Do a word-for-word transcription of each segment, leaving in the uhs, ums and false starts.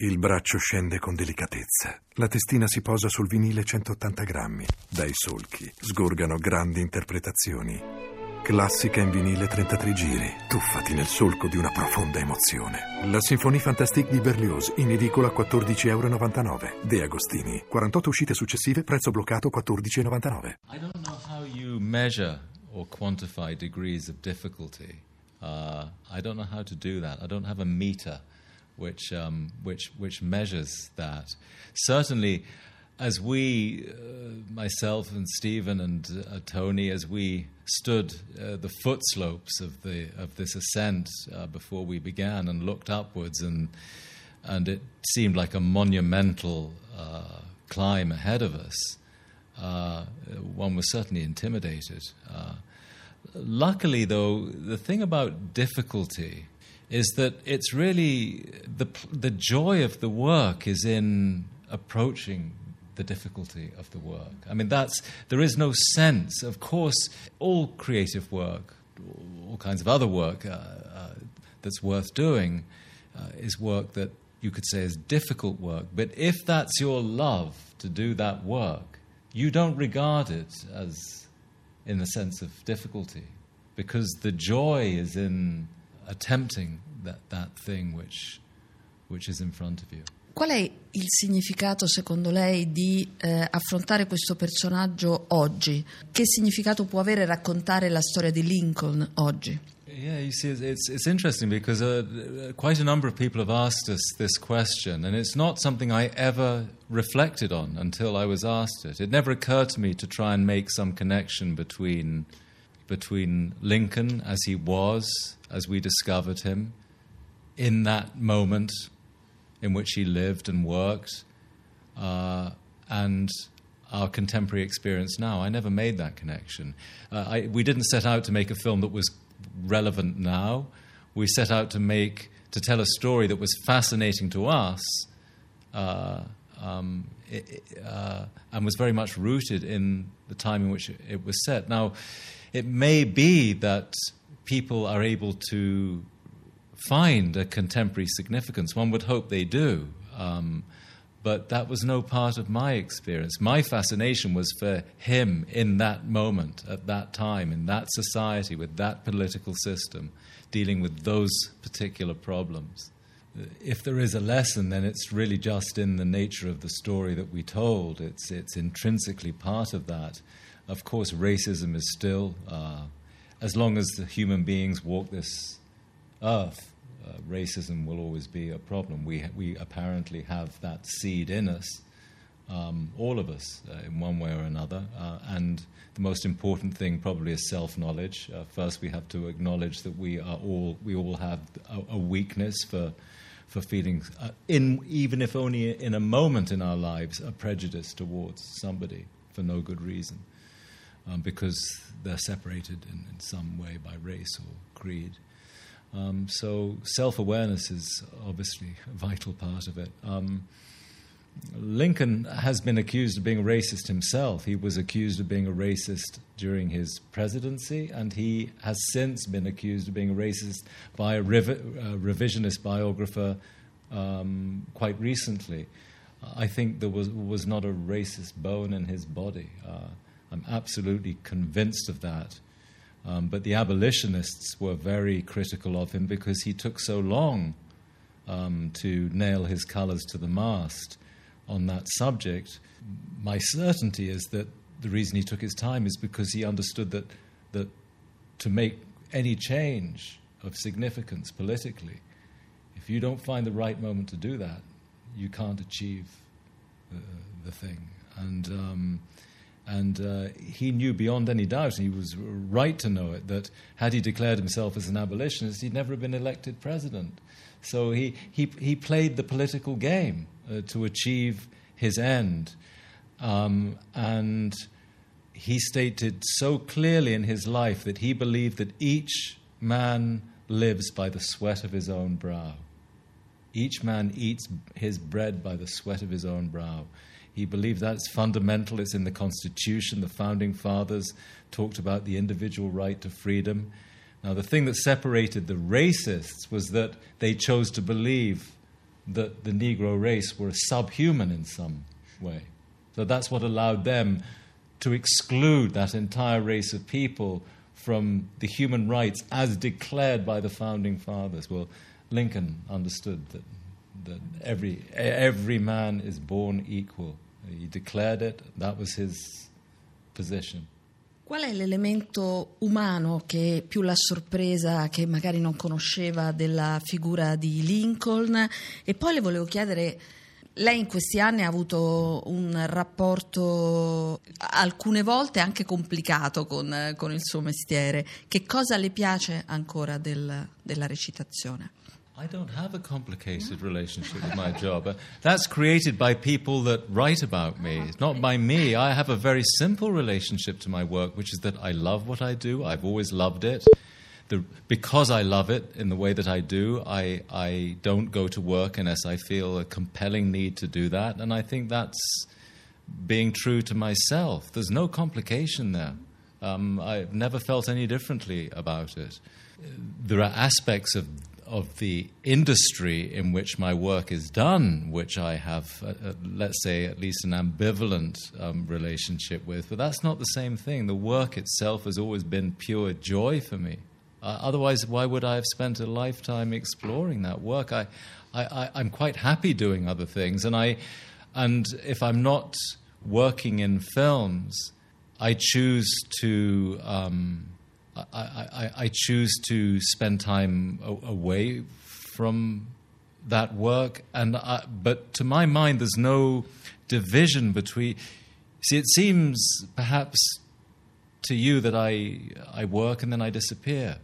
Il braccio scende con delicatezza. La testina si posa sul vinile centottanta grammi. Dai solchi sgorgano grandi interpretazioni. Classica in vinile trentatré giri. Tuffati nel solco di una profonda emozione. La Symphonie Fantastique di Berlioz in edicola quattordici virgola novantanove euro. De Agostini. quarantotto uscite successive, prezzo bloccato quattordici virgola novantanove euro. I don't know how you measure or quantify degrees of difficulty. Uh, I don't know how to do that. I don't have a meter which um, which which measures that. Certainly, as we, uh, myself and Stephen and uh, Tony, as we stood uh, the foot slopes of the of this ascent uh, before we began and looked upwards, and and it seemed like a monumental uh, climb ahead of us. Uh, one was certainly intimidated. Uh, luckily, though, the thing about difficulty is that it's really the the joy of the work is in approaching the difficulty of the work. I mean, that's there is no sense. Of course, all creative work, all kinds of other work uh, uh, that's worth doing, uh, is work that you could say is difficult work. But if that's your love to do that work, you don't regard it as in the sense of difficulty, because the joy is in attempting that, that thing which, which is in front of you. Qual è il significato, secondo lei, di eh, affrontare questo personaggio oggi? Che significato può avere raccontare la storia di Lincoln oggi? Yeah, you see, it's it's interesting because uh, quite a number of people have asked us this question, and it's not something I ever reflected on until I was asked it. It never occurred to me to try and make some connection between between Lincoln as he was, as we discovered him, in that moment in which he lived and worked, uh, and our contemporary experience now. I never made that connection. Uh, I, we didn't set out to make a film that was relevant now. We set out to make to tell a story that was fascinating to us, uh, um, it, uh, and was very much rooted in the time in which it was set. Now, it may be that people are able to find a contemporary significance. One would hope they do, um, but that was no part of my experience. My fascination was for him in that moment, at that time, in that society, with that political system, dealing with those particular problems. If there is a lesson, then it's really just in the nature of the story that we told. It's it's intrinsically part of that. Of course, racism is still... Uh, As long as the human beings walk this earth, uh, racism will always be a problem. We we apparently have that seed in us, um, all of us, uh, in one way or another. Uh, and the most important thing probably is self-knowledge. Uh, first, we have to acknowledge that we are all we all have a, a weakness for for feelings, uh, in even if only in a moment in our lives, a prejudice towards somebody for no good reason. Um, because they're separated in, in some way by race or creed. Um, so self-awareness is obviously a vital part of it. Um, Lincoln has been accused of being a racist himself. He was accused of being a racist during his presidency, and he has since been accused of being a racist by a, rev- a revisionist biographer um, quite recently. I think there was, was not a racist bone in his body. Uh, I'm absolutely convinced of that. Um, but the abolitionists were very critical of him because he took so long um, to nail his colours to the mast on that subject. My certainty is that the reason he took his time is because he understood that that to make any change of significance politically, if you don't find the right moment to do that, you can't achieve uh, the thing. And... Um, And uh, he knew beyond any doubt, and he was right to know it, that had he declared himself as an abolitionist, he'd never have been elected president. So he he, he played the political game uh, to achieve his end. Um, and he stated so clearly in his life that he believed that each man lives by the sweat of his own brow. Each man eats his bread by the sweat of his own brow. He believed that's fundamental. It's in the Constitution. The Founding Fathers talked about the individual right to freedom. Now, the thing that separated the racists was that they chose to believe that the Negro race were subhuman in some way. So that's what allowed them to exclude that entire race of people from the human rights as declared by the Founding Fathers. Well, Lincoln understood that, that every, every man is born equal. He declared it. That was his position. Qual è l'elemento umano che è più la sorpresa che magari non conosceva della figura di Lincoln? E poi le volevo chiedere, lei in questi anni ha avuto un rapporto alcune volte anche complicato con, con il suo mestiere. Che cosa le piace ancora del, della recitazione? I don't have a complicated relationship with my job. That's created by people that write about me. It's not by me. I have a very simple relationship to my work, which is that I love what I do. I've always loved it. The, because I love it in the way that I do, I, I don't go to work unless I feel a compelling need to do that. And I think that's being true to myself. There's no complication there. Um, I've never felt any differently about it. There are aspects of of the industry in which my work is done, which I have, uh, uh, let's say, at least an ambivalent um, relationship with. But that's not the same thing. The work itself has always been pure joy for me. Uh, otherwise, why would I have spent a lifetime exploring that work? I, I, I, I'm quite happy doing other things. And, I, and if I'm not working in films, I choose to... Um, I, I, I choose to spend time away from that work, and I, but to my mind, there's no division between. See, it seems perhaps to you that I I work and then I disappear,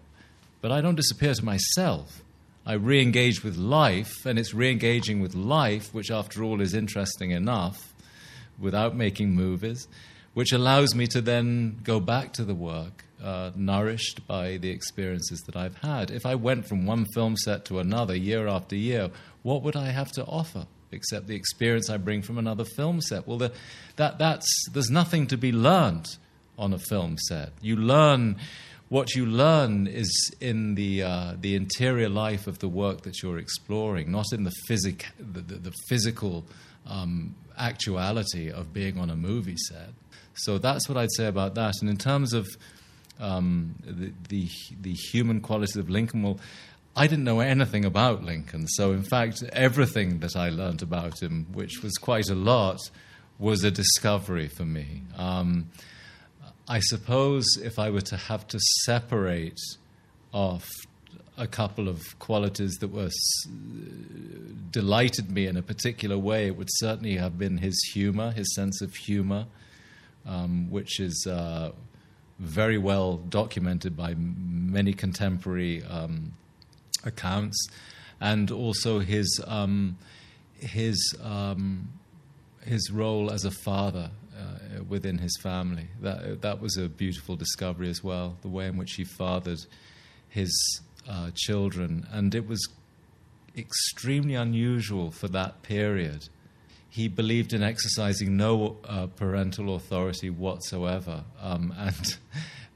but I don't disappear to myself. I re-engage with life, and it's re-engaging with life, which after all is interesting enough, without making movies, which allows me to then go back to the work. Uh, nourished by the experiences that I've had. If I went from one film set to another year after year, what would I have to offer except the experience I bring from another film set? Well, the, that that's there's nothing to be learned on a film set. You learn what you learn is in the uh, the interior life of the work that you're exploring, not in the physic the, the, the physical um, actuality of being on a movie set. So that's what I'd say about that. And in terms of Um, the, the the human qualities of Lincoln. Well, I didn't know anything about Lincoln, so in fact, everything that I learned about him, which was quite a lot, was a discovery for me. Um, I suppose if I were to have to separate off a couple of qualities that were s- delighted me in a particular way, it would certainly have been his humor, his sense of humor, um, which is... Uh, very well documented by many contemporary um, accounts, and also his um, his um, his role as a father uh, within his family. That that was a beautiful discovery as well. The way in which he fathered his uh, children, and it was extremely unusual for that period. He believed in exercising no uh, parental authority whatsoever, um, and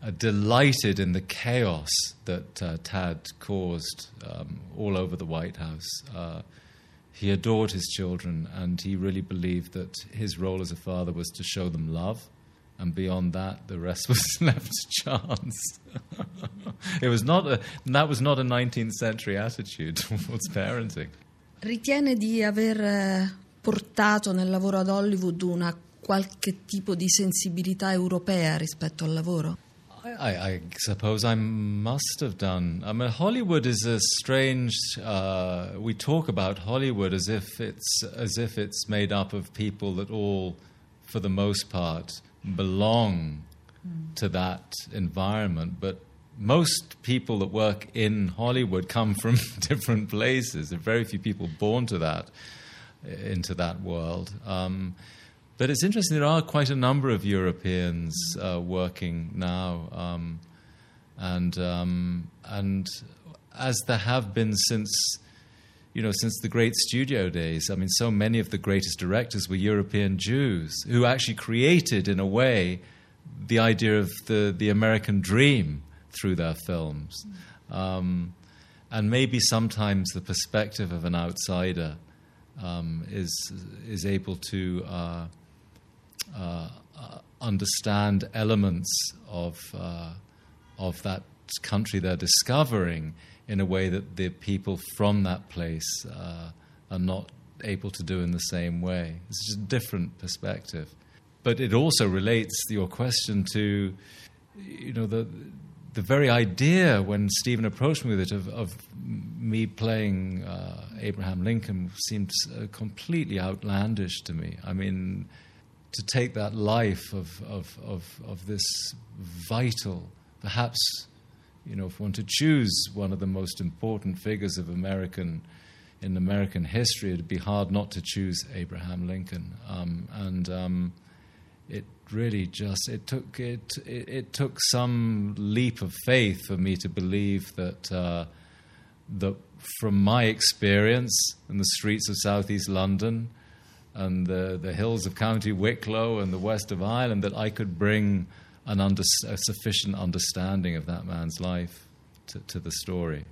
uh, delighted in the chaos that uh, Tad caused um, all over the White House. Uh, he adored his children, and he really believed that his role as a father was to show them love, and beyond that, the rest was left to chance. It was not a, that was not a nineteenth century attitude towards parenting. Ritiene di aver... Uh... portato nel lavoro ad Hollywood una qualche tipo di sensibilità europea rispetto al lavoro? I, I suppose I must have done. I mean, Hollywood is a strange. Uh, we talk about Hollywood as if it's as if it's made up of people that all, for the most part, belong mm. to that environment, but. Most people that work in Hollywood come from different places. There are very few people born to that. into that world. Um, but it's interesting, there are quite a number of Europeans uh, working now, um, and um, and as there have been since, you know, since the great studio days. I mean, so many of the greatest directors were European Jews who actually created, in a way, the idea of the, the American dream through their films. Um, and maybe sometimes the perspective of an outsider um, is is able to uh, uh, understand elements of uh, of that country they're discovering in a way that the people from that place uh, are not able to do in the same way. It's just a different perspective. But it also relates your question to, you know, the the very idea when Stephen approached me with it of, of me playing uh, Abraham Lincoln seemed uh, completely outlandish to me. I mean, to take that life of of of, of this vital, perhaps, you know, if one to choose one of the most important figures of American in American history, it'd be hard not to choose Abraham Lincoln. Um, and um, it really just it took it, it it took some leap of faith for me to believe that uh, that from my experience in the streets of Southeast London and the the hills of County Wicklow and the west of Ireland, that I could bring an under, a sufficient understanding of that man's life to, to the story.